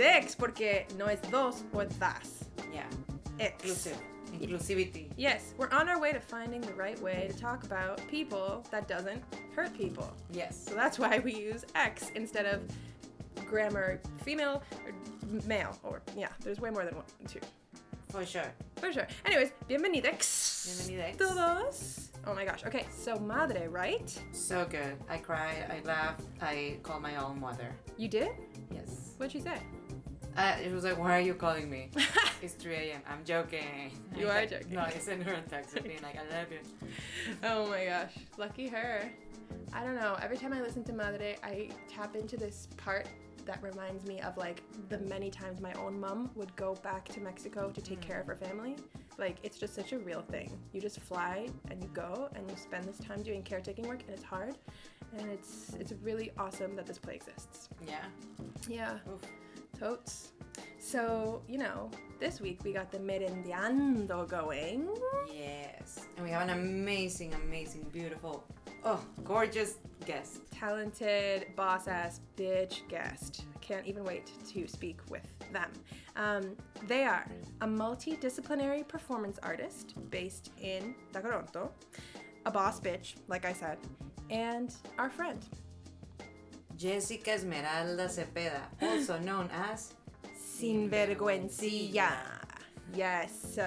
dex, porque no es dos or das. Yeah. It's. Inclusive. Inclusivity. Yes. We're on our way to finding the right way to talk about people that doesn't hurt people. Yes. So that's why we use X instead of grammar female or male. Or, yeah, there's way more than one, two. For sure. For sure. Anyways, bienvenidex. Bienvenidex. Todos. Oh my gosh. Okay, so Madre, right? So good. I cry, I laugh, I call my own mother. You did? Yes. What'd she say? It was like, why are you calling me? It's 3 a.m. I'm joking. You are joking. No, I sent her a text being like, I love you. Oh my gosh. Lucky her. I don't know. Every time I listen to Madre, I tap into this part that reminds me of like the many times my own mom would go back to Mexico to take care of her family. Like, it's just such a real thing. You just fly and you go and you spend this time doing caretaking work, and it's hard, and it's really awesome that this play exists. Yeah. Yeah. Oof. Totes. So, you know, this week we got the Merendiando going. Yes. And we have an amazing, amazing, beautiful, oh, gorgeous guest. Talented, boss-ass, bitch guest. I can't even wait to speak with them. They are a multidisciplinary performance artist based in Toronto, a boss bitch, like I said, and our friend. Jessica Esmeralda Cepeda, also known as Sinvergüencilla. Yes.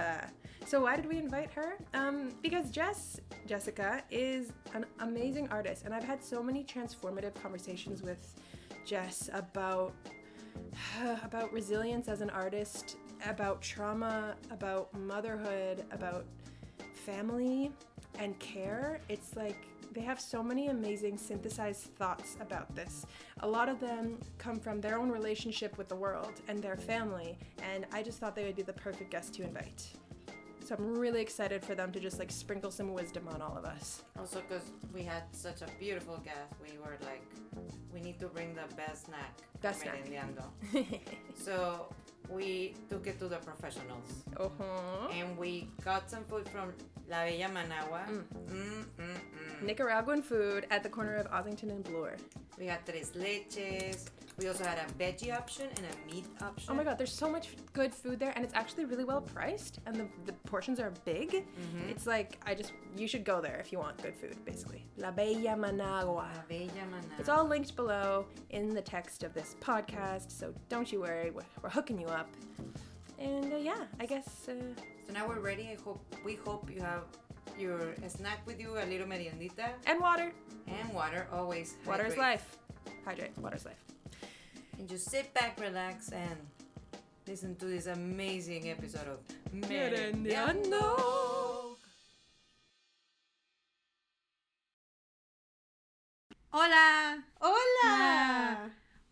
So why did we invite her? Because Jessica is an amazing artist, and I've had so many transformative conversations with Jess about resilience as an artist, about trauma, about motherhood, about family and care. It's like they have so many amazing synthesized thoughts about this. A lot of them come from their own relationship with the world and their family, and I just thought they would be the perfect guest to invite. So I'm really excited for them to just like sprinkle some wisdom on all of us. Also, because we had such a beautiful guest, we were like, we need to bring the best snack. Best snack. So we took it to the professionals. Uh-huh. And we got some food from La Bella Managua. Nicaraguan food at the corner of Ossington and Bloor. We had tres leches. We also had a veggie option and a meat option. Oh my god, there's so much good food there, and it's actually really well priced, and the portions are big. Mm-hmm. It's like, you should go there if you want good food, basically. La Bella Managua. La Bella Managua. It's all linked below in the text of this podcast, so don't you worry, we're hooking you up. And I guess. So now we're ready. We hope you have your snack with you, a little meriendita. And water. And water, always. Water is life. Hydrate. Water is life. And just sit back, relax, and listen to this amazing episode of Merendiando. Hola. Hola.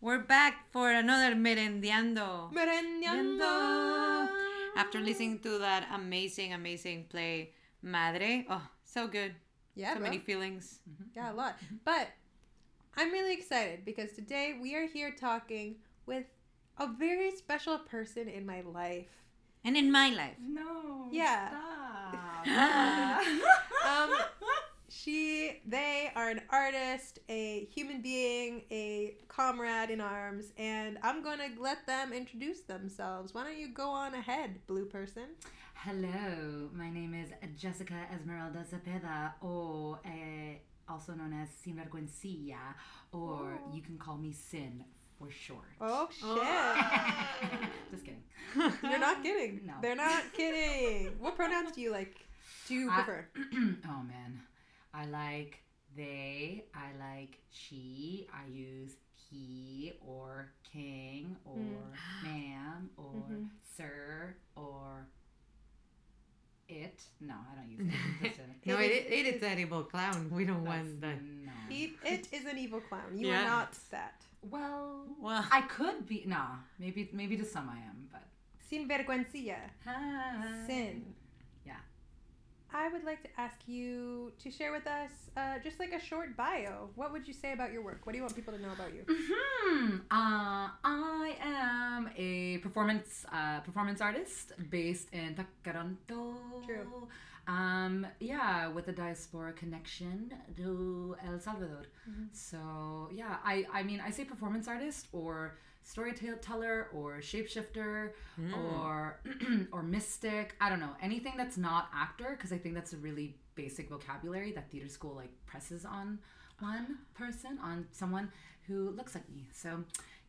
We're back for another Merendiando. Merendiando. After listening to that amazing, amazing play, Madre. Oh, so good. Yeah, so many feelings. Yeah, a lot. But I'm really excited because today we are here talking with a very special person in my life. And in my life. No. Yeah. Stop. They are an artist, a human being, a comrade in arms, and I'm going to let them introduce themselves. Why don't you go on ahead, blue person? Hello. My name is Jessica Esmeralda Cepeda, also known as Sinvergüencilla, or you can call me Sin for short. Oh, shit. Oh. Just kidding. You're not kidding. No. They're not kidding. What pronouns do you prefer? Oh, man. I like they. I like she. I use he or king or ma'am or sir or... It? No, I don't use it. No, it is an evil clown. We don't want that. No. It is an evil clown. You are not that. Well, I could be. Nah, maybe to some I am, but. Sinvergüencilla. Hi. Sin. Yeah. I would like to ask you to share with us just like a short bio. What would you say about your work? What do you want people to know about you? I am a performance artist based in Toronto. True. Yeah, with a diaspora connection to El Salvador. Mm-hmm. So yeah, I mean, I say performance artist or storyteller or shapeshifter or mystic. I don't know, anything that's not actor, because I think that's a really basic vocabulary that theater school like presses on one person, on someone who looks like me. So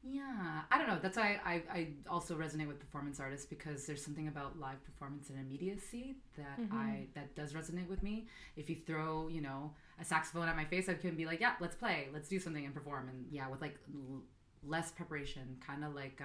yeah, I don't know. That's why I also resonate with performance artists, because there's something about live performance and immediacy that that does resonate with me. If you throw, you know, a saxophone at my face, I can be like, yeah, let's play, let's do something and perform. And yeah, with like less preparation, kind of like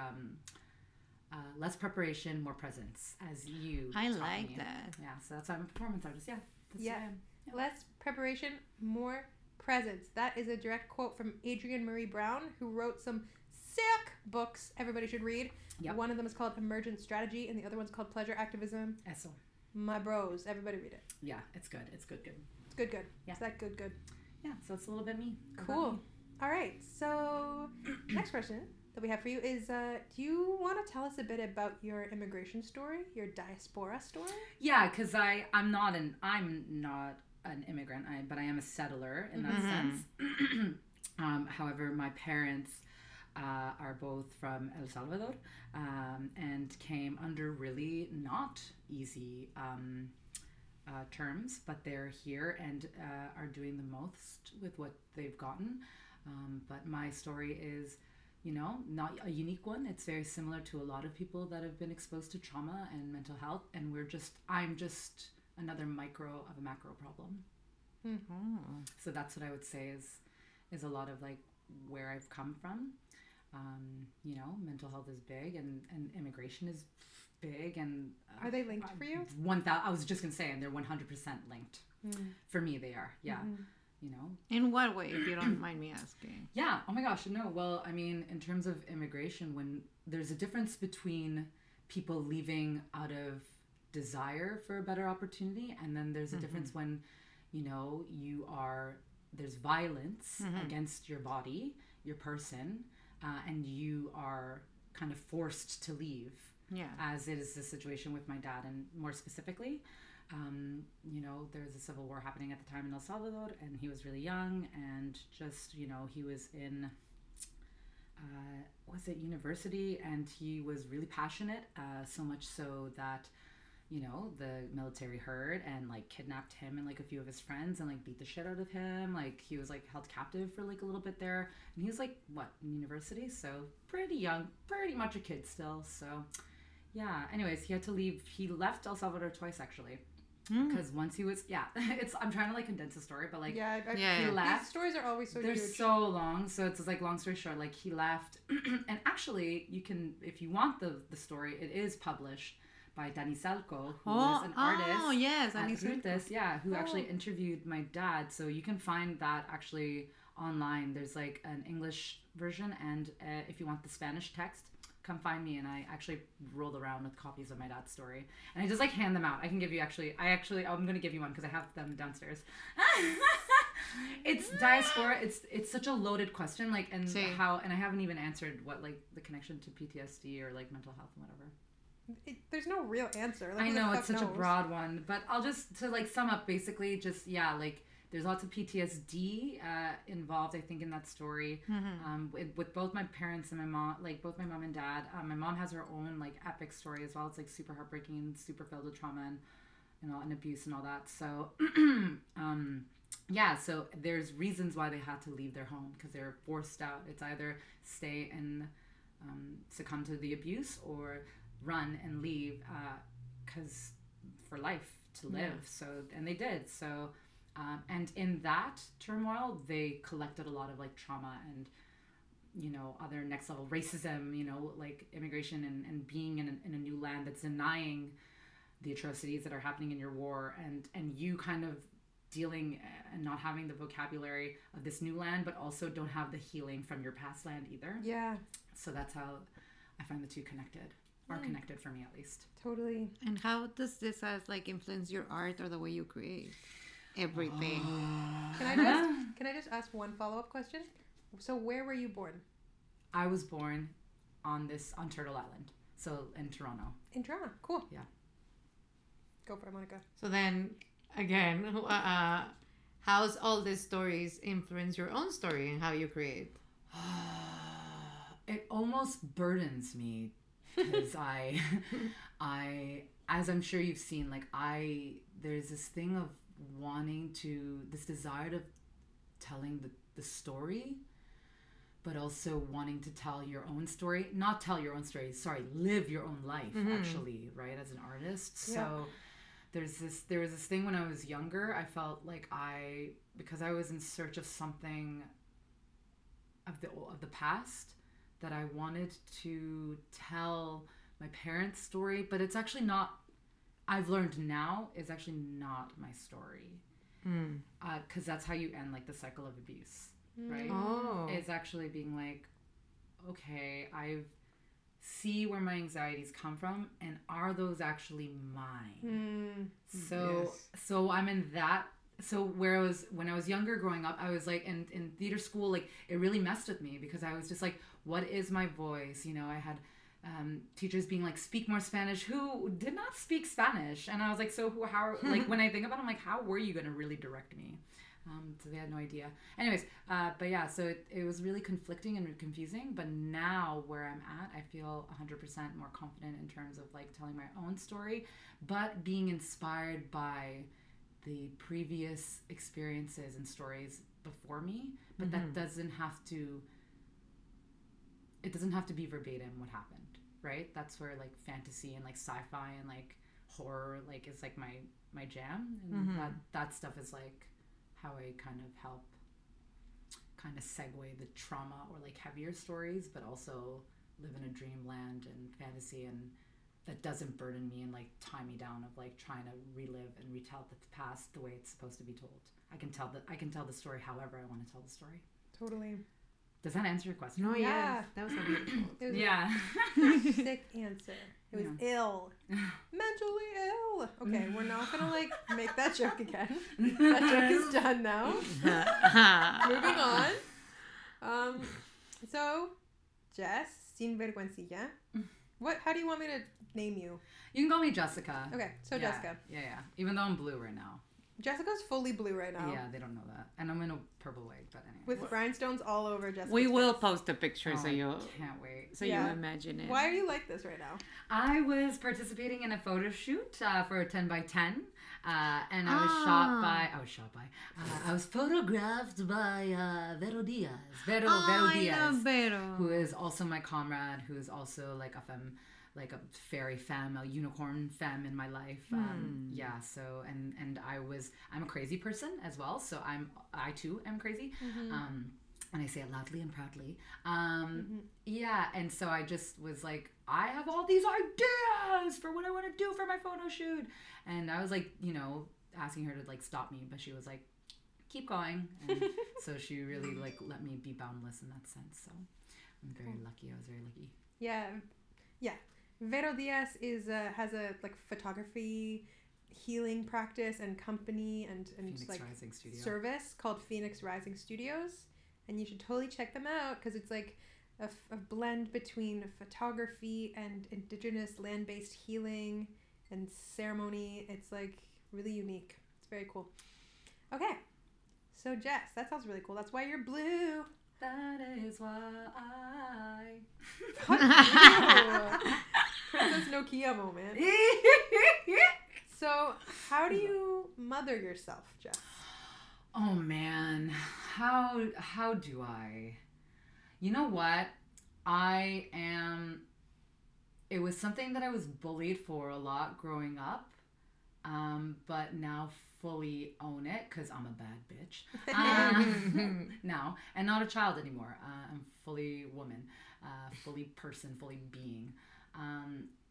less preparation, more presence, as you. I like that. Yeah, so that's why I'm a performance artist. Yeah, that's why I am. Yeah. Less preparation, more presence. That is a direct quote from Adrienne Marie Brown, who wrote some sick books everybody should read. Yep. One of them is called Emergent Strategy, and the other one's called Pleasure Activism. Eso. My bros. Everybody read it. Yeah, it's good. It's good, good. It's good, good. Yeah. It's that good, good. Yeah, so it's a little bit me. Cool. Me. All right, so next question that we have for you is, do you want to tell us a bit about your immigration story, your diaspora story? Yeah, because I'm not an immigrant, but I am a settler in that sense. However, my parents... are both from El Salvador and came under really not easy terms, but they're here and are doing the most with what they've gotten. But my story is, you know, not a unique one. It's very similar to a lot of people that have been exposed to trauma and mental health, and I'm just another micro of a macro problem. Mm-hmm. So that's what I would say is a lot of like where I've come from. You know, mental health is big, and immigration is big, and are they linked for you? I was just gonna say, and they're 100% linked. For me, they are. Yeah, you know. In what way, if you don't mind me asking? Yeah. Oh my gosh. No. Well, I mean, in terms of immigration, when there's a difference between people leaving out of desire for a better opportunity, and then there's a difference when, you know, there's violence against your body, your person. And you are kind of forced to leave, as it is the situation with my dad, and more specifically, you know, there was a civil war happening at the time in El Salvador, and he was really young, and just, you know, he was in, was it university, and he was really passionate, so much so that, you know, the military heard and like kidnapped him and like a few of his friends and like beat the shit out of him. Like he was like held captive for like a little bit there, and he was like in university, so pretty young, pretty much a kid still. So yeah, anyways, he had to leave. He left El Salvador twice actually, because once he was I'm trying to like condense the story, but like he left. These stories are always so huge. So long, so it's like long story short, like he left and actually you can, if you want the story, it is published by Dani Salco, who was an artist. Oh, yes. Who actually interviewed my dad. So you can find that actually online. There's like an English version, and if you want the Spanish text, come find me. And I actually rolled around with copies of my dad's story, and I just like hand them out. I can give you I'm going to give you one because I have them downstairs. It's diaspora. It's such a loaded question, like, and how, and I haven't even answered what like the connection to PTSD or like mental health and whatever. There's no real answer. I know it's such a broad one, but I'll just to like sum up basically. Just like there's lots of PTSD involved, I think, in that story. With both my parents and my mom, like both my mom and dad. My mom has her own like epic story as well. It's like super heartbreaking and super filled with trauma and you know and abuse and all that. So so there's reasons why they had to leave their home because they were forced out. It's either stay and succumb to the abuse or run and leave because for life to live. So and they did. So and in that turmoil they collected a lot of like trauma and you know other next level racism, you know, like immigration and being in a new land that's denying the atrocities that are happening in your war and you kind of dealing and not having the vocabulary of this new land but also don't have the healing from your past land either. Yeah. So that's how I find the two are connected for me at least. Totally. And how does this like influence your art or the way you create everything? Can I just ask one follow-up question? So where were you born? I was born on Turtle Island, so in Toronto. Cool. Yeah. Go for it, Monica. So then, again, how's all these stories influence your own story and how you create? It almost burdens me because I, as I'm sure you've seen, like there's this thing of wanting to, this desire of telling the story, but also wanting to tell your own story, not tell your own story, sorry, live your own life, mm-hmm. actually, right, as an artist. Yeah. So there was this thing when I was younger, I felt like because I was in search of something of the past, that I wanted to tell my parents' story, but it's actually not, I've learned now, is actually not my story. Mm. 'Cause that's how you end like the cycle of abuse, right? Oh. It's actually being like, okay, I see where my anxieties come from, and are those actually mine? Mm. So I'm in that. So when I was younger growing up, I was like, in theater school, like it really messed with me because I was just like, what is my voice? You know, I had teachers being like, speak more Spanish, who did not speak Spanish. And I was like, so how, like when I think about it, I'm like, how were you going to really direct me? So they had no idea. Anyways, but yeah, so it was really conflicting and confusing. But now where I'm at, I feel 100% more confident in terms of like telling my own story, but being inspired by the previous experiences and stories before me. But mm-hmm. It doesn't have to be verbatim what happened, right? That's where like fantasy and like sci-fi and like horror like is like my jam, and mm-hmm. that stuff is like how I kind of help kind of segue the trauma or like heavier stories, but also live in a dreamland and fantasy, and that doesn't burden me and like tie me down of like trying to relive and retell the past the way it's supposed to be told. I can tell the story however I want to tell the story. Totally. Does that answer your question? No, yeah. That was so beautiful. Was yeah. A sick answer. It was ill. Mentally ill. Okay, we're not going to like make that joke again. That joke is done now. Moving on. So, Jess, Sinvergüencilla. How do you want me to name you? You can call me Jessica. Okay, so yeah. Jessica. Yeah. Even though I'm blue right now. Jessica's fully blue right now. Yeah, they don't know that. And I'm in a purple wig, but anyway. With rhinestones all over Jessica. We will post the picture so you can't wait. So you imagine it. Why are you like this right now? I was participating in a photo shoot for a 10x10. And I was I was photographed by Vero Diaz. Vero Diaz. I love Vero. Who is also my comrade, who is also like a femme. Like a fairy femme, a unicorn femme in my life. Yeah, so, and I'm a crazy person as well, so I too am crazy. Mm-hmm. And I say it loudly and proudly. Mm-hmm. Yeah, and so I just was like, I have all these ideas for what I want to do for my photo shoot. And I was like, you know, asking her to like stop me, but she was like, keep going. And so she really like let me be boundless in that sense. So I'm very lucky. I was very lucky. Yeah. Vero Diaz has a like photography healing practice and company and Phoenix like Rising Studio. Service called Phoenix Rising Studios, and you should totally check them out because it's like a blend between photography and indigenous land-based healing and ceremony. It's like really unique. It's very cool. Okay, so Jess, that sounds really cool. That's why you're blue. That is why I... Princess Nokia moment. So, how do you mother yourself, Jess? Oh, man. How do I? You know what? It was something that I was bullied for a lot growing up, but now fully own it because I'm a bad bitch now, and not a child anymore. I'm fully woman, fully person, fully being.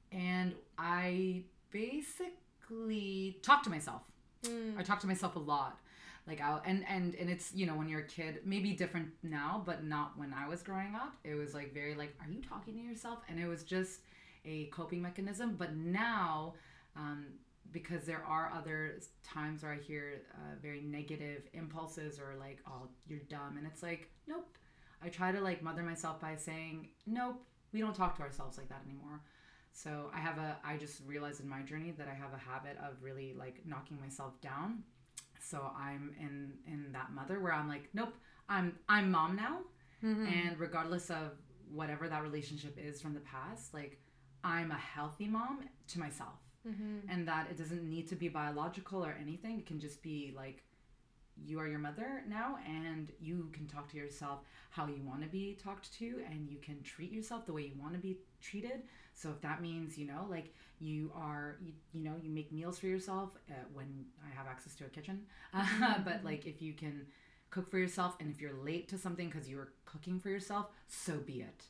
And I basically talk to myself. I talk to myself a lot. Like and it's, you know, when you're a kid, maybe different now, but not when I was growing up. It was like very like, are you talking to yourself? And it was just a coping mechanism. But now, because there are other times where I hear very negative impulses or like, oh, you're dumb. And it's like, nope. I try to like mother myself by saying, nope, we don't talk to ourselves like that anymore. So I just realized in my journey that I have a habit of really like knocking myself down. So I'm in that mother where I'm like, nope, I'm mom now. Mm-hmm. And regardless of whatever that relationship is from the past, like I'm a healthy mom to myself. Mm-hmm. And that it doesn't need to be biological or anything. It can just be like, you are your mother now, and you can talk to yourself how you want to be talked to, and you can treat yourself the way you want to be treated. So if that means, you know, like you are, you make meals for yourself when I have access to a kitchen. Mm-hmm. But like if you can cook for yourself, and if you're late to something because you were cooking for yourself, so be it.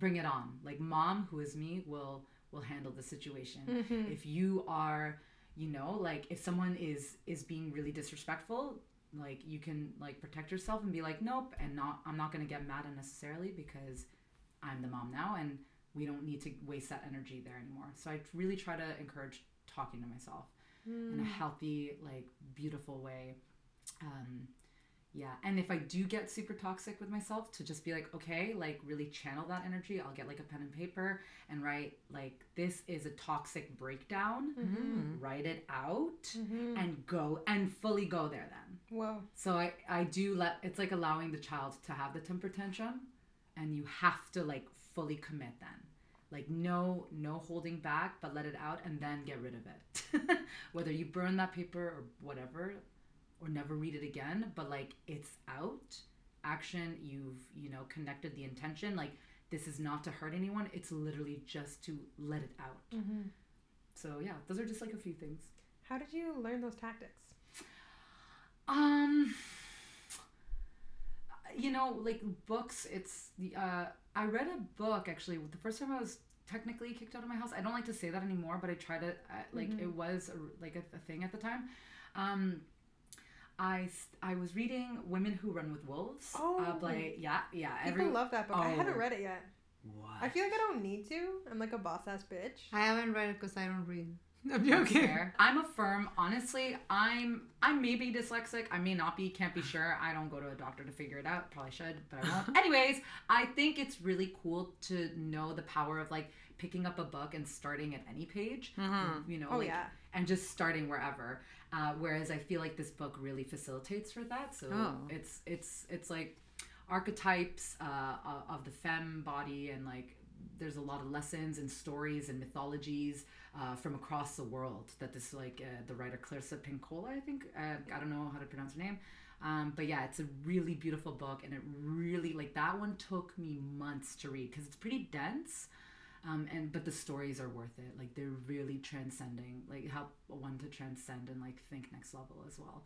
Bring it on. Like mom, who is me, will handle the situation. Mm-hmm. If you are... You know, like if someone is being really disrespectful, like you can like protect yourself and be like, nope, and I'm not going to get mad unnecessarily because I'm the mom now and we don't need to waste that energy there anymore. So I really try to encourage talking to myself in a healthy, like beautiful way. Yeah. And if I do get super toxic with myself, to just be like, okay, like really channel that energy. I'll get like a pen and paper and write like, this is a toxic breakdown. Mm-hmm. Write it out and go and fully go there then. Whoa. So I do it's like allowing the child to have the temper tantrum, and you have to like fully commit then. Like no holding back, but let it out and then get rid of it. Whether you burn that paper or whatever, or never read it again, but like it's out. Action, you've connected the intention. Like this is not to hurt anyone. It's literally just to let it out. Mm-hmm. So yeah, those are just like a few things. How did you learn those tactics? Like books. It's I read a book actually. The first time I was technically kicked out of my house. I don't like to say that anymore, but I try to like it was a thing at the time. I was reading Women Who Run with Wolves. Oh. By, yeah. People love that book. Oh. I haven't read it yet. What? I feel like I don't need to. I'm like a boss-ass bitch. I haven't read it because I don't read. I'm joking. I'm a firm. Honestly, I may be dyslexic. I may not be. Can't be sure. I don't go to a doctor to figure it out. Probably should, but I won't. Anyways, I think it's really cool to know the power of like picking up a book and starting at any page. Mm-hmm. And just starting wherever. Whereas I feel like this book really facilitates for that. So it's like archetypes of the femme body, and like there's a lot of lessons and stories and mythologies from across the world that this like the writer Clarissa Pinkola, I think, I don't know how to pronounce her name. But yeah, it's a really beautiful book, and it really like that one took me months to read because it's pretty dense. But the stories are worth it. Like they're really transcending, like help one to transcend and like think next level as well,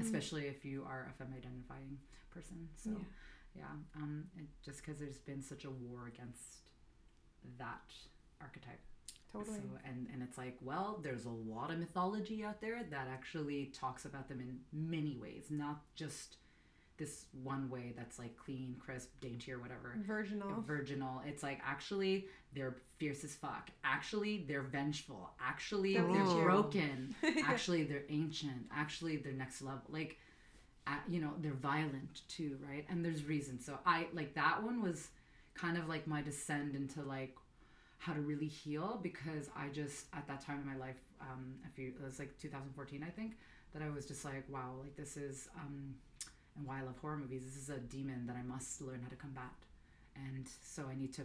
especially if you are a femme-identifying person. So yeah. Just because there's been such a war against that archetype. Totally. So, and it's like, well, there's a lot of mythology out there that actually talks about them in many ways, not just this one way that's like clean, crisp, dainty, or whatever. Virginal. It's like, actually they're fierce as fuck. Actually they're vengeful. Actually they're broken. Actually they're ancient. Actually they're next level. Like, they're violent too, right? And there's reason. So I like that one was kind of like my descent into like how to really heal, because I just at that time in my life, it was like 2014, I think, that I was just like, wow, like this is and why I love horror movies. This is a demon that I must learn how to combat, and so I need to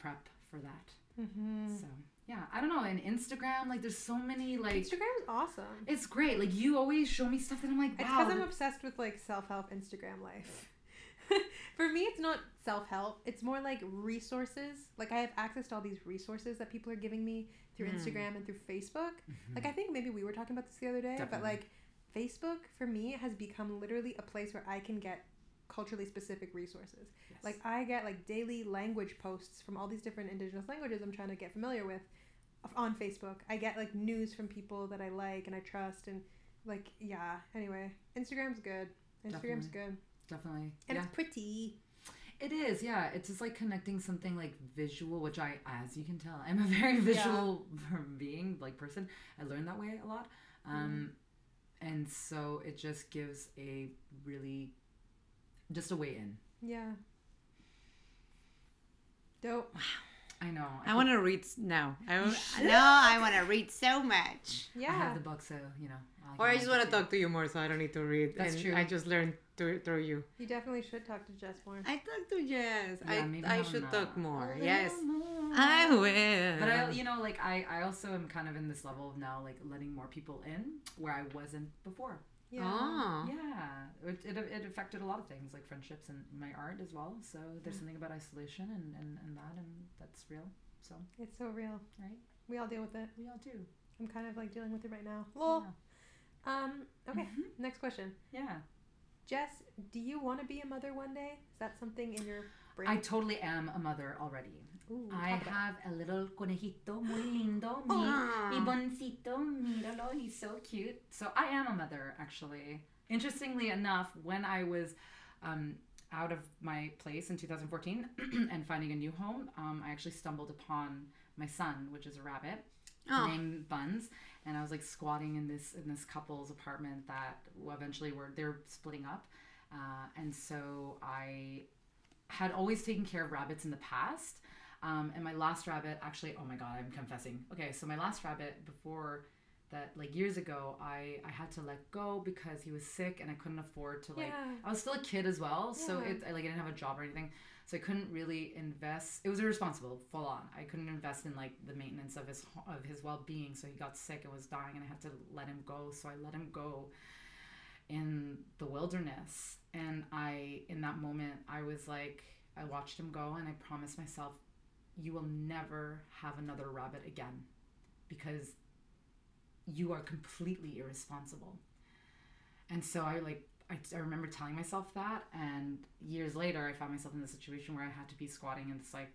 prep for that. Mm-hmm. So yeah, I don't know. And Instagram, like, there's so many like. Instagram is awesome. It's great. Like you always show me stuff that I'm like, wow. It's because I'm obsessed with like self-help Instagram life. For me, it's not self-help. It's more like resources. Like I have access to all these resources that people are giving me through Instagram and through Facebook. Mm-hmm. Like I think maybe we were talking about this the other day, but like. Facebook, for me, has become literally a place where I can get culturally specific resources. Yes. Like, I get, like, daily language posts from all these different indigenous languages I'm trying to get familiar with on Facebook. I get, like, news from people that I like and I trust and, like, yeah. Anyway, Instagram's good. Definitely. And yeah. It's pretty. It is, yeah. It's just, like, connecting something, like, visual, which I, as you can tell, I'm a very visual being, like, person. I learned that way a lot. And so it just gives just a way in. Yeah. Dope. Wow. I know. I want to read now. I want to read so much. Yeah. I have the book, so, you know. Or I just want to talk to you more, so I don't need to read. That's true. I just learned through you. You definitely should talk to Jess more. I talk to Jess. Yeah, I should talk more. Yes. I will. But, I also am kind of in this level of now, like, letting more people in where I wasn't before. Yeah. Oh. Yeah. It affected a lot of things, like friendships and my art as well. So there's something about isolation and that's real. So it's so real. Right? We all deal with it. We all do. I'm kind of like dealing with it right now. Well, yeah. Okay. Mm-hmm. Next question. Yeah. Jess, do you want to be a mother one day? Is that something in your brain? I totally am a mother already. Ooh, I have a little conejito muy lindo, mi boncito, míralo, he's so cute. So I am a mother, actually. Interestingly enough, when I was out of my place in 2014 and finding a new home, I actually stumbled upon my son, which is a rabbit, named Buns. And I was like squatting in this couple's apartment that eventually they're splitting up. And so I had always taken care of rabbits in the past. And my last rabbit, actually, oh my God, I'm confessing. Okay, so my last rabbit before that, like years ago, I had to let go because he was sick and I couldn't afford to, like, I was still a kid as well. Yeah. So I didn't have a job or anything. So I couldn't really invest. It was irresponsible, full on. I couldn't invest in like the maintenance of his well-being. So he got sick and was dying and I had to let him go. So I let him go in the wilderness. And in that moment, I was like, I watched him go and I promised myself, you will never have another rabbit again because you are completely irresponsible. And so I remember telling myself that, and years later I found myself in the situation where I had to be squatting in this like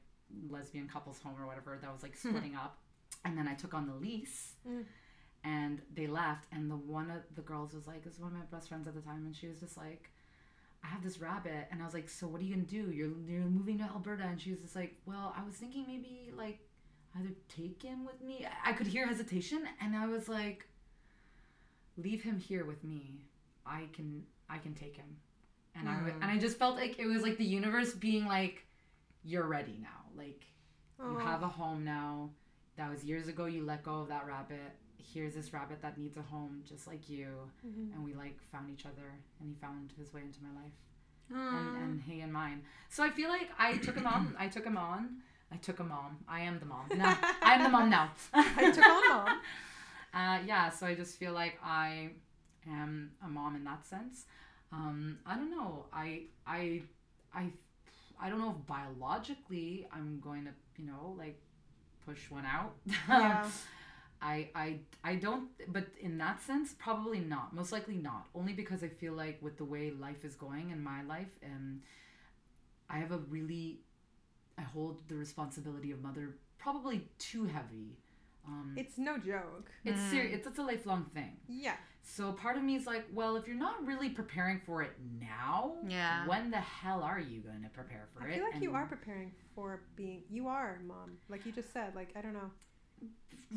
lesbian couple's home or whatever that was like splitting up, and then I took on the lease and they left, and the one of the girls was like, this is one of my best friends at the time, and she was just like, I have this rabbit. And I was like, so what are you going to do? You're moving to Alberta. And she was just like, well, I was thinking maybe like either take him with me. I could hear hesitation. And I was like, leave him here with me. I can take him. And I just felt like it was like the universe being like, you're ready now. Like you have a home now. That was years ago. You let go of that rabbit. Here's this rabbit that needs a home just like you. And we like found each other, and he found his way into my life and he and mine. So I feel like I took him on. I am the mom now. I am the mom now. I took on mom. Yeah, so I just feel like I am a mom in that sense. I don't know. I don't know if biologically I'm going to, you know, like push one out. Yeah. I don't, but in that sense, probably not. Most likely not. Only because I feel like with the way life is going in my life, and I hold the responsibility of mother probably too heavy. It's no joke. It's serious. It's a lifelong thing. Yeah. So part of me is like, well, if you're not really preparing for it now, when the hell are you going to prepare for it? I feel like you are preparing for being, you are a mom. Like you just said, like, I don't know.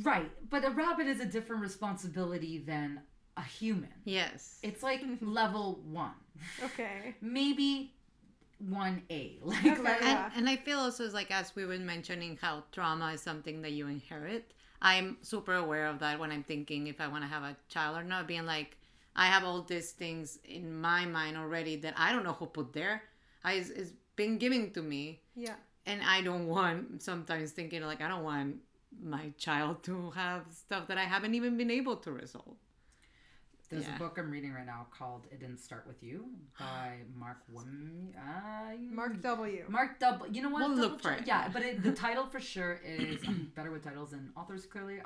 Right, but a rabbit is a different responsibility than a human. Yes. It's like level 1. Okay. Maybe 1A. Like, okay, and I feel also is like, as we were mentioning, how trauma is something that you inherit. I'm super aware of that when I'm thinking if I want to have a child or not, being like, I have all these things in my mind already that I don't know who put there. It's been given to me. Yeah. And I don't want, sometimes thinking like, I don't want my child to have stuff that I haven't even been able to resolve. There's a book I'm reading right now called It Didn't Start With You by Mark W. You know what? We'll look for it. Yeah, but the title for sure is, I'm better with titles than authors clearly.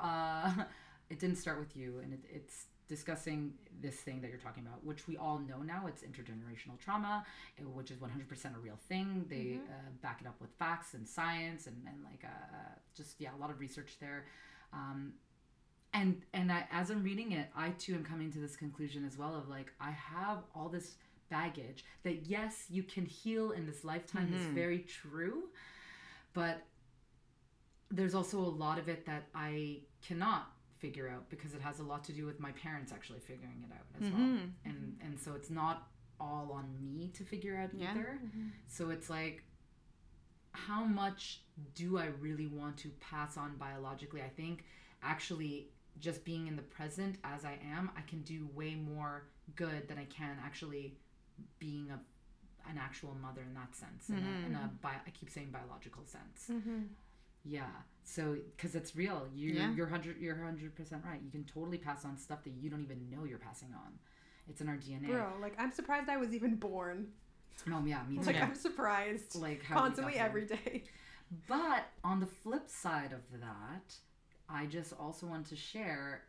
It Didn't Start With You, and it's discussing this thing that you're talking about, which we all know now. It's intergenerational trauma, which is 100% a real thing. They back it up with facts and science and like just a lot of research there. And I, as I'm reading it, I too am coming to this conclusion as well of like, I have all this baggage that yes, you can heal in this lifetime. It's very true, but there's also a lot of it that I cannot figure out because it has a lot to do with my parents actually figuring it out as well. And so it's not all on me to figure out either. So it's like, how much do I really want to pass on biologically? I think actually just being in the present as I am, I can do way more good than I can actually being an actual mother in that sense, I keep saying biological sense. Mm-hmm. Yeah, so because it's real, you're 100% right. You can totally pass on stuff that you don't even know you're passing on. It's in our DNA. Bro, like I'm surprised I was even born. No, yeah, me too. Like I'm surprised, like how constantly every day. But on the flip side of that, I just also want to share,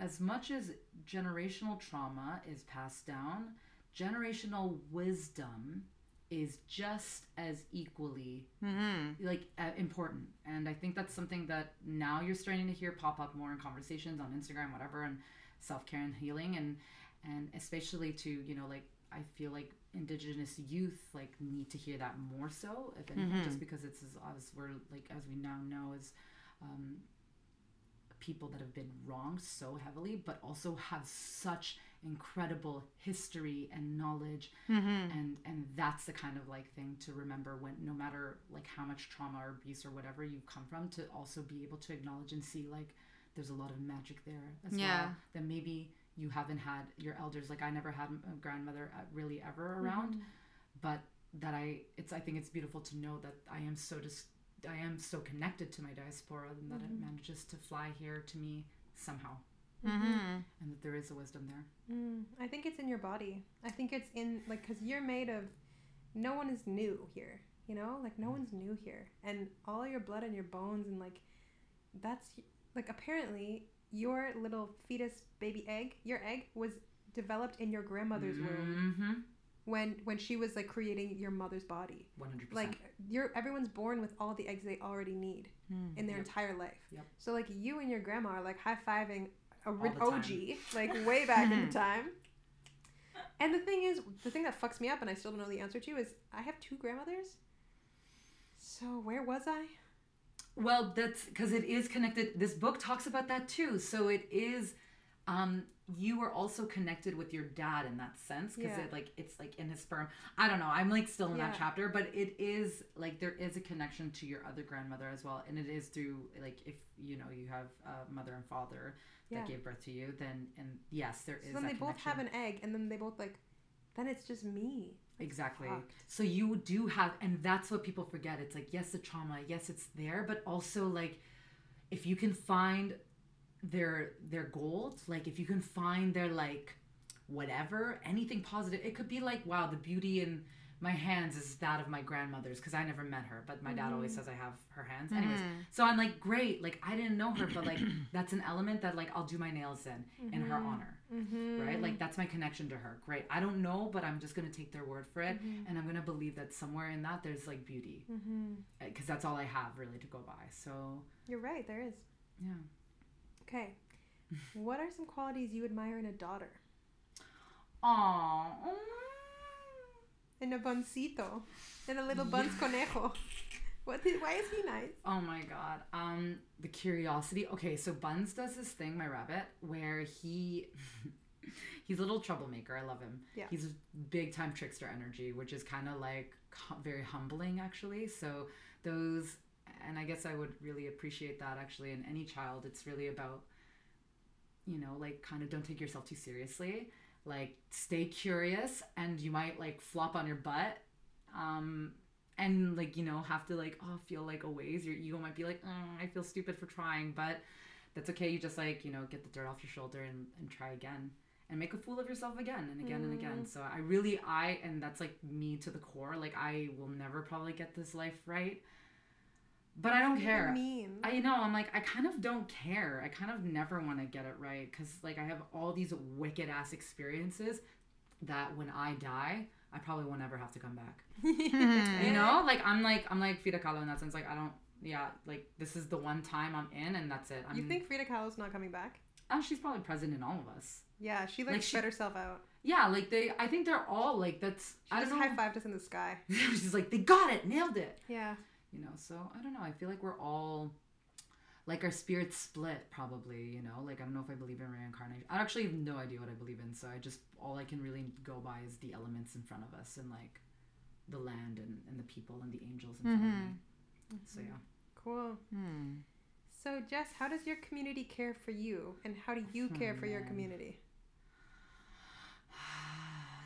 as much as generational trauma is passed down, generational wisdom is just as equally important. And I think that's something that now you're starting to hear pop up more in conversations on Instagram, whatever, and self-care and healing, and especially to, you know, like I feel like Indigenous youth like need to hear that more so, if anything, just because it's as we now know is people that have been wronged so heavily, but also have such incredible history and knowledge, and that's the kind of like thing to remember, when no matter like how much trauma or abuse or whatever you've come from, to also be able to acknowledge and see like there's a lot of magic there as well, that maybe you haven't had your elders, like I never had a grandmother really ever around, but that I think it's beautiful to know that I am so connected to my diaspora, and that it manages to fly here to me somehow, and that there is a wisdom there. I think it's in your body. I think it's in, like, because you're made of, no one is new here, you know, like no one's new here, and all your blood and your bones, and like that's like apparently your little fetus baby egg, your egg was developed in your grandmother's womb. When she was like creating your mother's body. 100%. Like everyone's born with all the eggs they already need in their entire life. Yep. So like you and your grandma are like high-fiving a OG like way back in the time. And the thing that fucks me up and I still don't know the answer to is I have two grandmothers. So where was I? Well, that's because it is connected. This book talks about that too. So it is you were also connected with your dad in that sense, because it's like in his sperm. I don't know. I'm like still in that chapter, but it is like there is a connection to your other grandmother as well, and it is through like if you know you have a mother and father that gave birth to you, then and yes, there is. So then that they both have an egg, and then they both like, then it's just me. Exactly. Fucked. So you do have, and that's what people forget. It's like yes, the trauma, yes, it's there, but also like if you can find their gold, like if you can find their like whatever, anything positive, it could be like, wow, the beauty in my hands is that of my grandmother's, because I never met her, but my dad always says I have her hands anyways, so I'm like, great, like I didn't know her, but like that's an element that like I'll do my nails in her honor, right, like that's my connection to her. Great, I don't know, but I'm just gonna take their word for it, and I'm gonna believe that somewhere in that there's like beauty, because that's all I have really to go by. So you're right, there is. Yeah. Okay, what are some qualities you admire in a daughter? Aww. In a buncito. In a little buns conejo. Why is he nice? Oh my God. The curiosity. Okay, so Buns does this thing, my rabbit, where he's a little troublemaker. I love him. Yeah. He's big time trickster energy, which is kind of like very humbling actually. So those... And I guess I would really appreciate that actually in any child. It's really about, you know, like kind of don't take yourself too seriously. Like stay curious, and you might like flop on your butt. And like, you know, have to like, feel like a ways. Your ego might be like, I feel stupid for trying, but that's okay. You just like, you know, get the dirt off your shoulder and try again. And make a fool of yourself again and again and again. So I and that's like me to the core. Like I will never probably get this life right. But I don't care. I know. I'm like, I kind of don't care. I kind of never want to get it right. Because, like, I have all these wicked ass experiences that when I die, I probably won't ever have to come back. You know? Like, I'm like Frida Kahlo in that sense. Like, I don't, like, this is the one time I'm in, and that's it. You think Frida Kahlo's not coming back? Oh, she's probably present in all of us. Yeah, she, like spread herself out. Yeah, like, I think they're all, like, that's, she I just don't know. High-fived us in the sky. She's like, they got it, nailed it. Yeah. You know, so I don't know. I feel like we're all, like our spirits split probably, you know, like I don't know if I believe in reincarnation. I actually have no idea what I believe in. So all I can really go by is the elements in front of us and like the land and the people and the angels and family. Mm-hmm. So yeah. Cool. Hmm. So Jess, how does your community care for you, and how do you care for your community?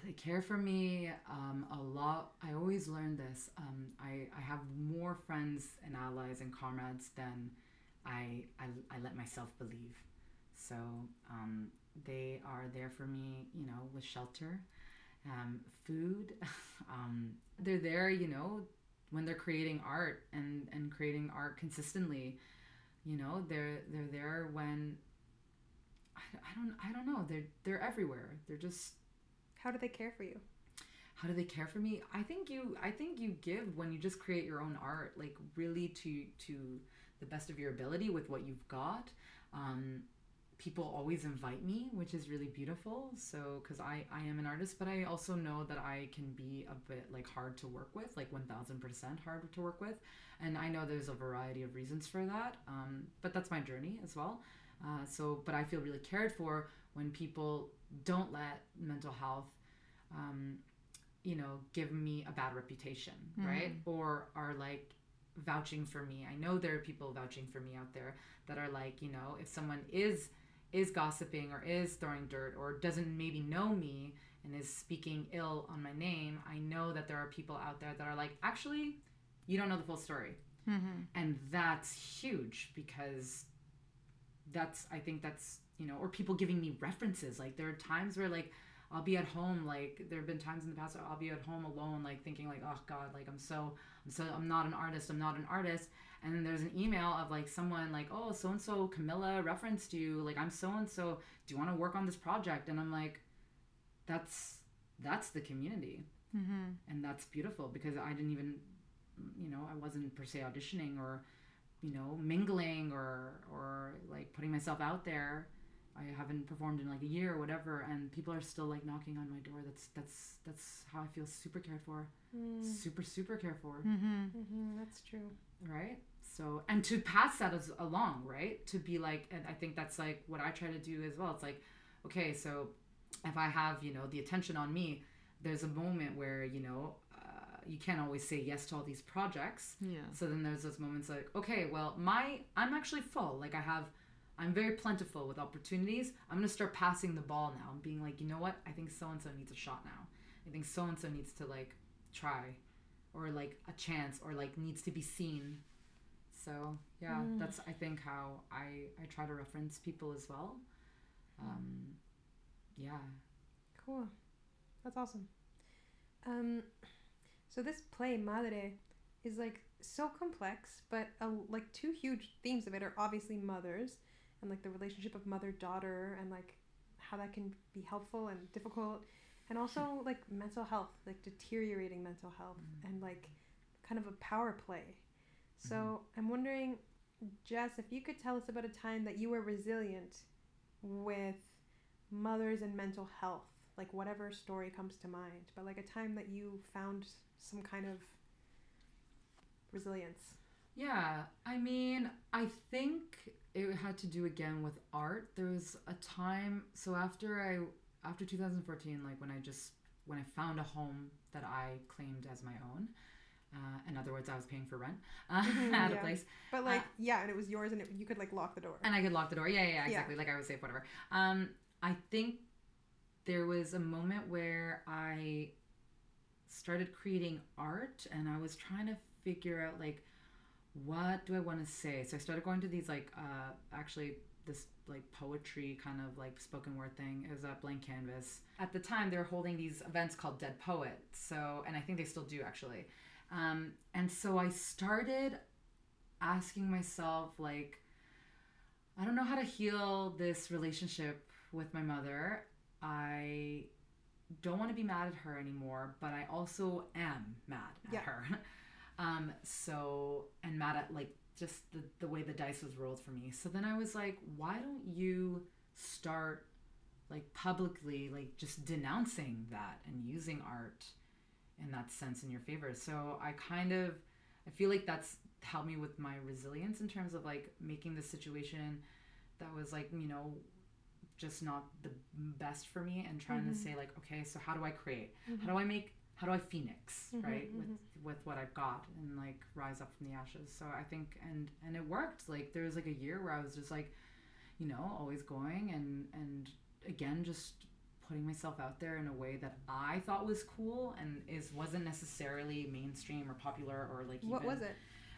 They care for me a lot. I always learn this. I have more friends and allies and comrades than I let myself believe. So they are there for me, you know, with shelter, food. They're there, you know, when they're creating art and creating art consistently. You know, they're there when I don't know. They're everywhere. They're just. How do they care for you? How do they care for me? I think you give when you just create your own art, like really to the best of your ability with what you've got. People always invite me, which is really beautiful. So, because I am an artist, but I also know that I can be a bit like hard to work with, like 1,000% hard to work with. And I know there's a variety of reasons for that. But that's my journey as well. But I feel really cared for when people don't let mental health, you know, give me a bad reputation, mm-hmm. right? Or are like vouching for me. I know there are people vouching for me out there that are like, you know, if someone is gossiping or is throwing dirt or doesn't maybe know me and is speaking ill on my name, I know that there are people out there that are like, actually, you don't know the full story. Mm-hmm. And that's huge because I think that's, you know, or people giving me references. Like there are times where like I'll be at home, like there have been times in the past where I'll be at home alone, like thinking like, oh God, like I'm not an artist. And then there's an email of like someone like, oh, so-and-so Camilla referenced you. Like I'm so-and-so, do you want to work on this project? And I'm like, that's the community. Mm-hmm. And that's beautiful because I didn't even, you know, I wasn't per se auditioning or, you know, mingling or like putting myself out there. I haven't performed in like a year or whatever, and people are still like knocking on my door. That's how I feel. Super cared for. Super cared for. Mm-hmm. Mm-hmm, that's true, right? So, and to pass that along, right? To be like, and I think that's like what I try to do as well. It's like, okay, so if I have, you know, the attention on me, there's a moment where, you know, you can't always say yes to all these projects. Yeah. So then there's those moments like, okay, well, I'm actually full. Like I'm very plentiful with opportunities. I'm going to start passing the ball now. I'm being like, you know what? I think so-and-so needs a shot now. I think so-and-so needs to like try or like a chance or like needs to be seen. So yeah, that's, I think how I try to reference people as well. Yeah. Cool. That's awesome. So this play, Madre, is like so complex, but like two huge themes of it are obviously mothers and like the relationship of mother-daughter and like how that can be helpful and difficult, and also like mental health, like deteriorating mental health, mm-hmm. and like kind of a power play. So mm-hmm. I'm wondering, Jess, if you could tell us about a time that you were resilient with mothers and mental health, like whatever story comes to mind, but like a time that you found some kind of resilience. Yeah, I mean, I think it had to do again with art. There was a time, so after 2014, like when I found a home that I claimed as my own, in other words, I was paying for rent at a place. But like, yeah, and it was yours, and you could like lock the door. And I could lock the door. Yeah, exactly. Yeah. Like I was safe, whatever. I think there was a moment where I started creating art, and I was trying to figure out like, what do I want to say? So I started going to these like actually this like poetry kind of like spoken word thing. It was a blank canvas. At the time they were holding these events called Dead Poets. So, and I think they still do actually. And so I started asking myself like, I don't know how to heal this relationship with my mother. I don't want to be mad at her anymore, but I also am mad at her. So, and mad at like just the way the dice was rolled for me. So then I was like, why don't you start like publicly, like just denouncing that and using art in that sense in your favor. So I feel like that's helped me with my resilience in terms of like making the situation that was like, you know, just not the best for me and trying mm-hmm. to say like, okay, so how do I create? Mm-hmm. How do I make how do I phoenix, right, with what I've got and, like, rise up from the ashes. So I think, and it worked. Like, there was, like, a year where I was just, like, you know, always going and again, just putting myself out there in a way that I thought was cool and wasn't necessarily mainstream or popular or, like, even... What was it?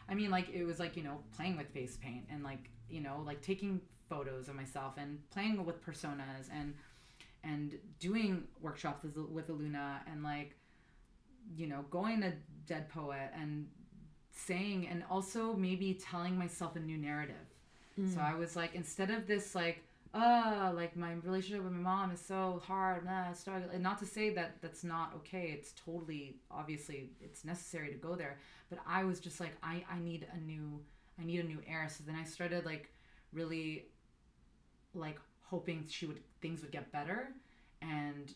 I mean, like, it was, like, you know, playing with face paint and, like, you know, like, taking photos of myself and playing with personas and doing workshops with Aluna and, like, you know, going to Dead Poet and saying, and also maybe telling myself a new narrative. Mm. So I was like, instead of this, like, oh, like my relationship with my mom is so hard, and not to say that that's not okay. It's totally, obviously it's necessary to go there. But I was just like, I need a new era. So then I started like really like hoping things would get better. And,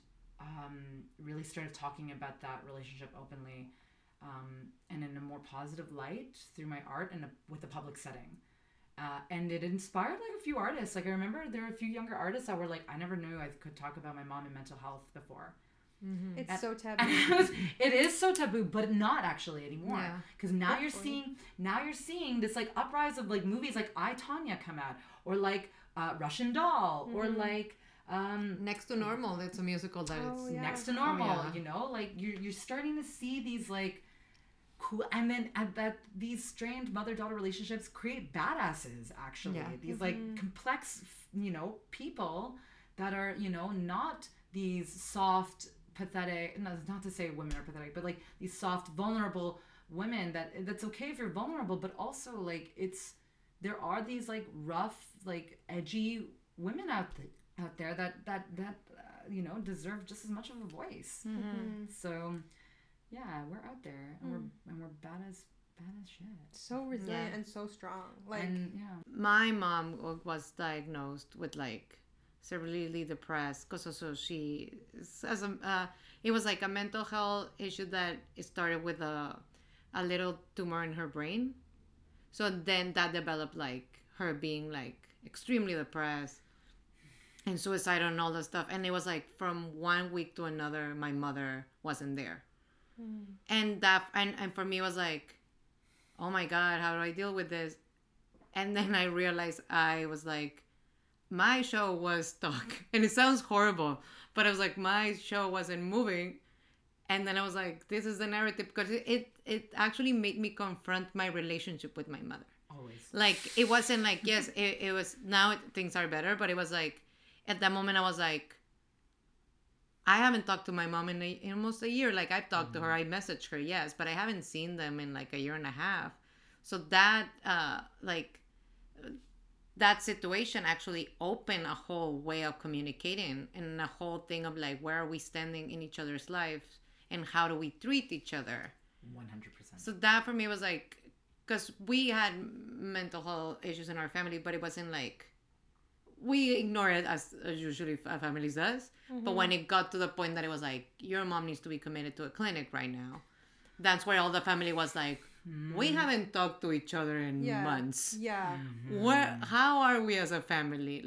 really started talking about that relationship openly, and in a more positive light through my art and with a public setting. And it inspired like a few artists. Like I remember there were a few younger artists that were like, I never knew I could talk about my mom and mental health before. Mm-hmm. It's so taboo. It is so taboo, but not actually anymore. Because now Definitely. you're seeing this like uprise of like movies like I, Tanya come out, or like Russian Doll, or like Next to Normal. That's a musical that Next to Normal. Oh, yeah. You know, like you're starting to see these like cool, and then that these strained mother-daughter relationships create badasses. Actually, these like complex, you know, people that are, you know, not these soft, pathetic. Not to say women are pathetic, but like these soft, vulnerable women. That's okay if you're vulnerable, but also like there are these like rough, like edgy women out there that you know deserve just as much of a voice. Mm-hmm. So yeah, we're out there and we're bad as shit, so resilient and so strong, like my mom was diagnosed with like severely depressed because so she as it was like a mental health issue that it started with a little tumor in her brain, so then that developed like her being like extremely depressed and suicidal and all that stuff. And it was like from one week to another, my mother wasn't there. Mm. And that, and for me it was like, oh my God, how do I deal with this? And then I realized I was like, my show was stuck. And it sounds horrible, but I was like, my show wasn't moving. And then I was like, this is the narrative, because it actually made me confront my relationship with my mother. Always. Like, it wasn't like, yes, it was, now things are better, but it was like, at that moment, I was like, I haven't talked to my mom in almost a year. Like, I've talked to her. I messaged her, yes. But I haven't seen them in, like, a year and a half. So that, that situation actually opened a whole way of communicating and a whole thing of, like, where are we standing in each other's lives and how do we treat each other? 100%. So that, for me, was, like, because we had mental health issues in our family, but it wasn't, like, we ignore it as usually families does. Mm-hmm. But when it got to the point that it was like, your mom needs to be committed to a clinic right now. That's where all the family was like, we haven't talked to each other in months. Yeah. Mm-hmm. How are we as a family?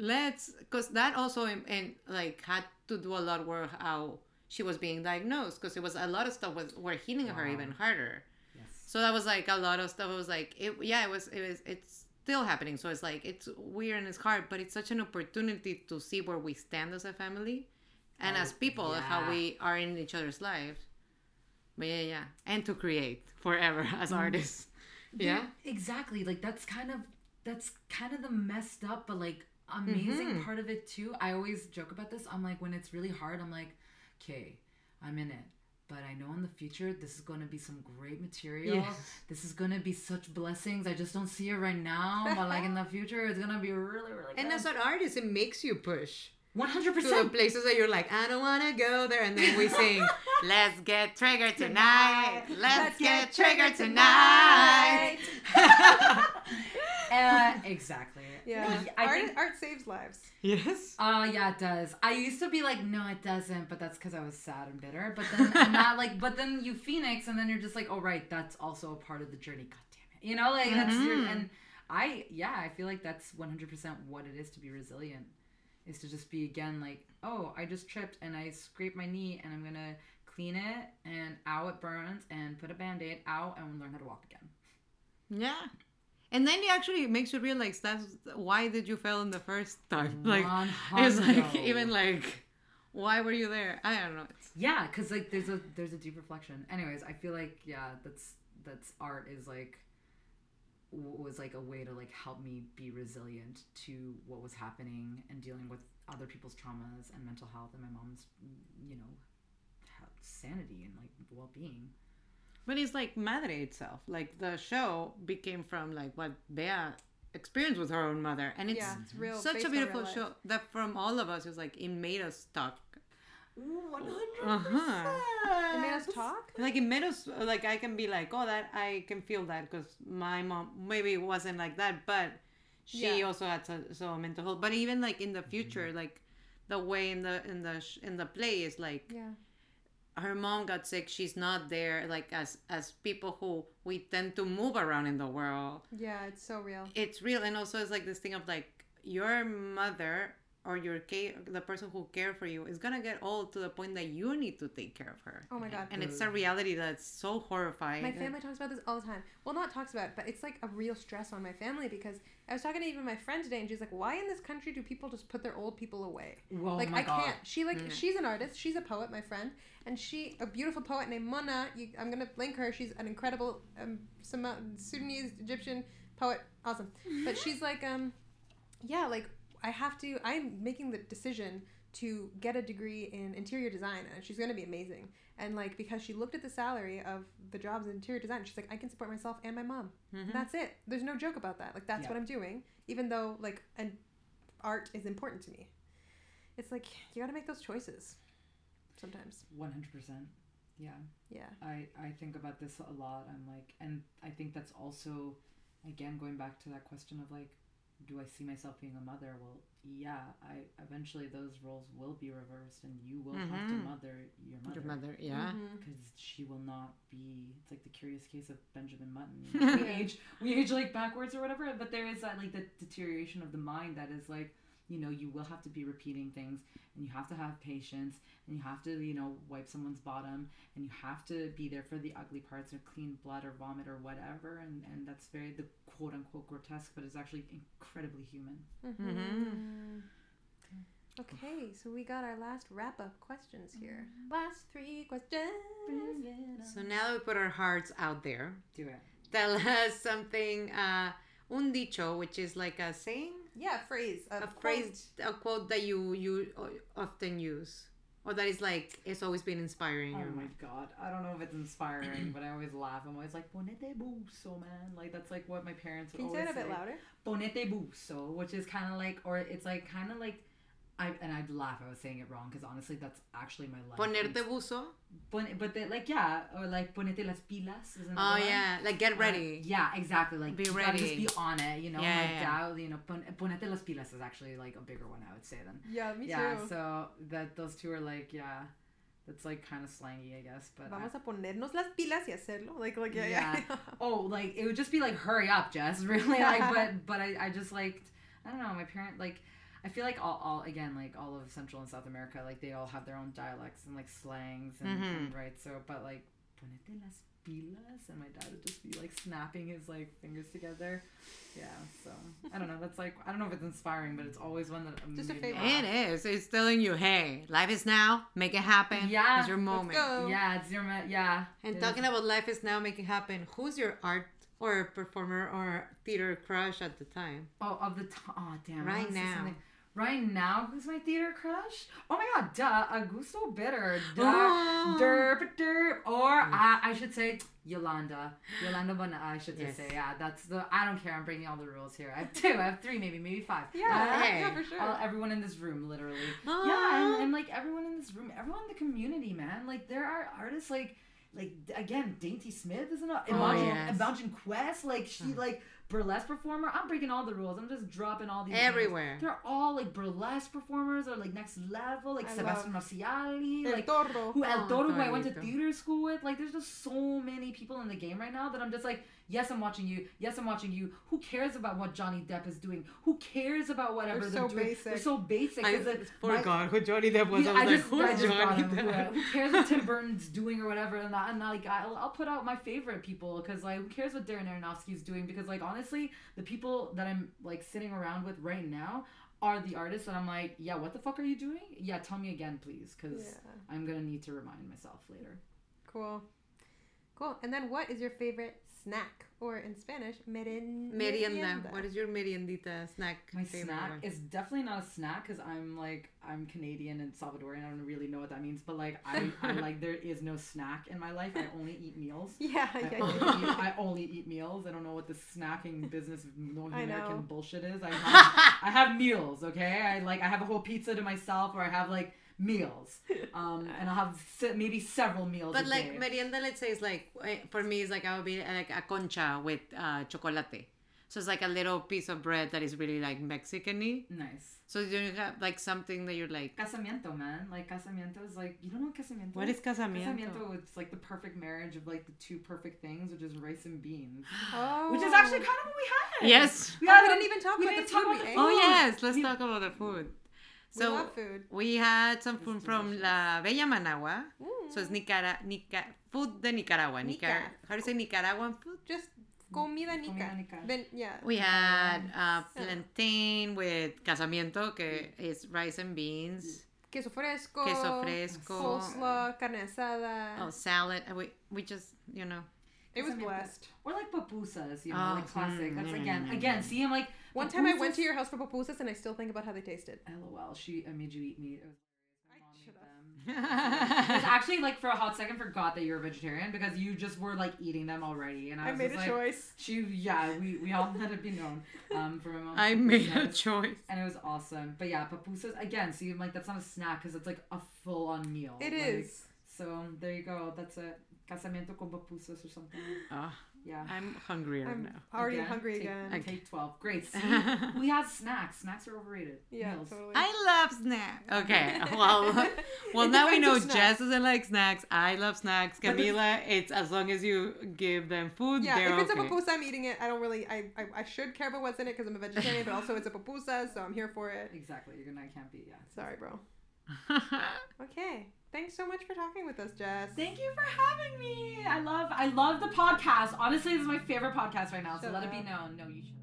Because that also and like had to do a lot with how she was being diagnosed. Because it was a lot of stuff were hitting her even harder. Yes. So that was like a lot of stuff. It was like, it's still happening, so it's like it's weird and it's hard, but it's such an opportunity to see where we stand as a family and as people, how we are in each other's lives. But and to create forever as artists. Exactly. Like that's kind of the messed up but like amazing part of it too. I always joke about this. I'm like, when it's really hard, I'm like, okay, I'm in it. But I know in the future, this is going to be some great material. Yes. This is going to be such blessings. I just don't see it right now. But like in the future, it's going to be really, really good. And as an artist, it makes you push. 100%. To the places that you're like, I don't want to go there. And then we sing, let's get triggered tonight. Let's get triggered tonight. Exactly. Yeah. Art saves lives. Yes. Oh, yeah, it does. I used to be like, no, it doesn't. But that's because I was sad and bitter. But then I'm not like, but then you phoenix and then you're just like, oh, right. That's also a part of the journey. God damn it. You know, like that's your, and I feel like that's 100% what it is to be resilient. Is to just be again like, oh, I just tripped and I scraped my knee and I'm going to clean it, and ow, it burns, and put a Band-Aid, ow, and learn how to walk again. Yeah. And then it actually makes you realize that's why did you fail in the first time? Like, 100. It's like, even like, why were you there? I don't know. Yeah, because like there's a deep reflection. Anyways, I feel like, yeah, that's art is like, was like a way to like help me be resilient to what was happening and dealing with other people's traumas and mental health and my mom's, you know, sanity and like well-being. But it's like Madre itself. Like the show became from like what Bea experienced with her own mother. And it's, yeah, it's real, such a beautiful show that from all of us, it's like it made us talk. 100%. It made us talk? Like it made us, like I can be like, oh, that I can feel that because my mom maybe wasn't like that, but she also had so mental health. But even like in the future, like the way in the play is like... Yeah. Her mom got sick. She's not there. Like as people who we tend to move around in the world. Yeah, it's so real. It's real, and also it's like this thing of like your mother or the person who cared for you is gonna get old to the point that you need to take care of her. Oh my god! And it's a reality that's so horrifying. My family talks about this all the time. Well, not talks about it, but it's like a real stress on my family because I was talking to even my friend today, and she's like, "Why in this country do people just put their old people away?" Whoa, like my God. Can't. She like she's an artist. She's a poet, my friend, and she a beautiful poet named Mona. I'm gonna link her. She's an incredible Sudanese Egyptian poet. Awesome, but she's like I'm making the decision to get a degree in interior design, and she's going to be amazing. And like, because she looked at the salary of the jobs in interior design, she's like, I can support myself and my mom. Mm-hmm. And that's it. There's no joke about that. Like, that's what I'm doing, even though like, and art is important to me. It's like, you got to make those choices sometimes. 100%. Yeah. Yeah. I think about this a lot. I'm like, and I think that's also, again, going back to that question of like, do I see myself being a mother? Well, yeah, I eventually those roles will be reversed and you will have to mother your mother. Your mother, yeah. Because she will not be, it's like the curious case of Benjamin Button. You know? we age like backwards or whatever, but there is that like the deterioration of the mind that is like, you know, you will have to be repeating things and you have to have patience and you have to, you know, wipe someone's bottom and you have to be there for the ugly parts or clean blood or vomit or whatever. And that's very, the quote unquote grotesque, but it's actually incredibly human. Mm-hmm. Mm-hmm. Okay, so we got our last wrap-up questions here. Mm-hmm. Last three questions. So now that we put our hearts out there. Do it. Tell us something, un dicho, which is like a saying. Yeah, a quote that you often use, or that is like it's always been inspiring. Oh my God, I don't know if it's inspiring, but I always laugh. I'm always like "Ponete buzo, man." Like that's like what my parents would always say. Can you say it a bit louder? "Ponete buzo," which is kind of like, or it's like kind of like, I'd laugh. I was saying it wrong because honestly, that's actually my life. Ponerte buzo. But they like or like ponete las pilas. Isn't oh yeah, like get ready. Yeah, exactly. Like be ready. Just be on it. You know, doubt. You know, ponete las pilas is actually like a bigger one. I would say then. Yeah, me too. Yeah, so that those two are like that's like kind of slangy, I guess. But vamos a ponernos las pilas y hacerlo. Like yeah. Oh, like it would just be like hurry up, Jess. Really, like but I just liked, I don't know, my parent like. I feel like all again, like all of Central and South America, like they all have their own dialects and like slangs and, and right. So, but like ponete las pilas, and my dad would just be like snapping his like fingers together. Yeah. So I don't know. That's like I don't know if it's inspiring, but it's always one that just a favorite. It is. It's telling you, hey, life is now. Make it happen. Yeah. It's your moment. Let's go. Yeah. It's your moment. Yeah. And talking about life is now. Make it happen. Who's your art? Or performer or theater crush at the time? Oh, of the time. Oh, damn. Right now. Right now, who's my theater crush? Oh my God, duh, Augusto Bitter. Duh, derp. Or I should say Yolanda Bona, I should just say. Yeah, that's the, I don't care, I'm breaking all the rules here. I have two, I have three, maybe five. Yeah, yeah, for sure. Everyone in this room, literally. Yeah, and like everyone in this room, everyone in the community, man. Like there are artists like, again, Dainty Smith is an Imagine Quest. Like she like burlesque performer. I'm breaking all the rules. I'm just dropping all these everywhere names. They're all like burlesque performers or like next level, like Sebastian Marciali, like Tordo. El Toro, who I went to theater school with. Like, there's just so many people in the game right now that I'm just like, yes, I'm watching you. Yes, I'm watching you. Who cares about what Johnny Depp is doing? Who cares about whatever they're doing? Basic. They're so basic. I forgot who Johnny Depp was. I was like, who's Johnny Depp? Who cares what Tim Burton's doing or whatever? And I'm not like, I'll put out my favorite people because, like, who cares what Darren Aronofsky's doing? Because, like, honestly, the people that I'm, like, sitting around with right now are the artists that I'm like, yeah, what the fuck are you doing? Yeah, tell me again, please, because I'm going to need to remind myself later. Cool. And then what is your favorite snack, or in Spanish, merienda? What is your meriendita snack? My snack is definitely not a snack because I'm Canadian and Salvadorian. I don't really know what that means, but like I like there is no snack in my life. I only eat meals. I only eat meals. I don't know what the snacking business North American bullshit is. I have meals. Okay, I have a whole pizza to myself, or I have like meals, and I'll have maybe several meals. But like merienda, let's say, is like, for me, it's like I would be like a concha with chocolate. So it's like a little piece of bread that is really like Mexican-y. Nice. So do you have like something that you're like? Casamiento, man. Like casamiento is like, you don't know what casamiento. What is casamiento? Casamiento is like the perfect marriage of like the two perfect things, which is rice and beans. Oh. Which is actually kind of what we had. Yes. We didn't even talk about the food. Oh yes, let's talk about the food. So we love food. We had some food from La Bella Managua. Mm. So it's food de Nicaragua. How do you say Nicaraguan food? Just comida nica. We had plantain with casamiento, que is rice and beans. Queso fresco. Coleslaw, carne asada. Oh, salad. We just, you know. It was blessed. Or like pupusas, you know, like classic. That's again, see, I'm like, one time I went to your house for pupusas and I still think about how they tasted. LOL, I made you eat meat. I actually, like, for a hot second, forgot that you were a vegetarian because you just were like eating them already, and I made a choice. We all let it be known. For my mom, I made a choice, and it was awesome. But yeah, pupusas again. See, I'm like, that's not a snack because it's like a full-on meal. It is. So there you go. That's it. Casamiento con pupusas or something. Yeah. I'm hungry right now. I'm already hungry again. Take 12. Great. See, we have snacks. Snacks are overrated. Yeah, totally. I love snacks. Okay. Well now we know Jess doesn't like snacks. I love snacks. Camila, it's as long as you give them food, they're okay. Yeah, if it's a pupusa, I'm eating it. I don't really, I should care about what's in it because I'm a vegetarian, but also it's a pupusa, so I'm here for it. Exactly. I can't be, sorry, bro. Okay. Thanks so much for talking with us, Jess. Thank you for having me. I love the podcast. Honestly, this is my favorite podcast right now, so let it be known. No, you should.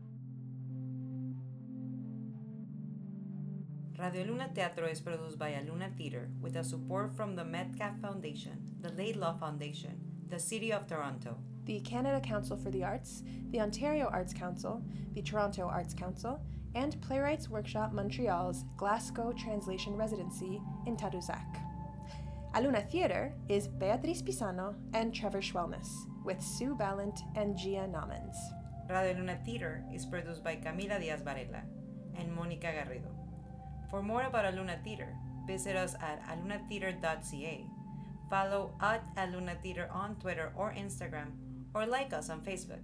Radio Luna Teatro is produced by Aluna Theater with the support from the Metcalf Foundation, the Laidlaw Foundation, the City of Toronto, the Canada Council for the Arts, the Ontario Arts Council, the Toronto Arts Council, and Playwrights Workshop Montreal's Glasgow Translation Residency in Tadoussac. Aluna Theater is Beatriz Pisano and Trevor Schwellness, with Sue Ballant and Gia Namens. Radio Luna Theater is produced by Camila Diaz Varela and Monica Garrido. For more about Aluna Theater, visit us at alunatheater.ca, follow at Aluna Theater on Twitter or Instagram, or like us on Facebook.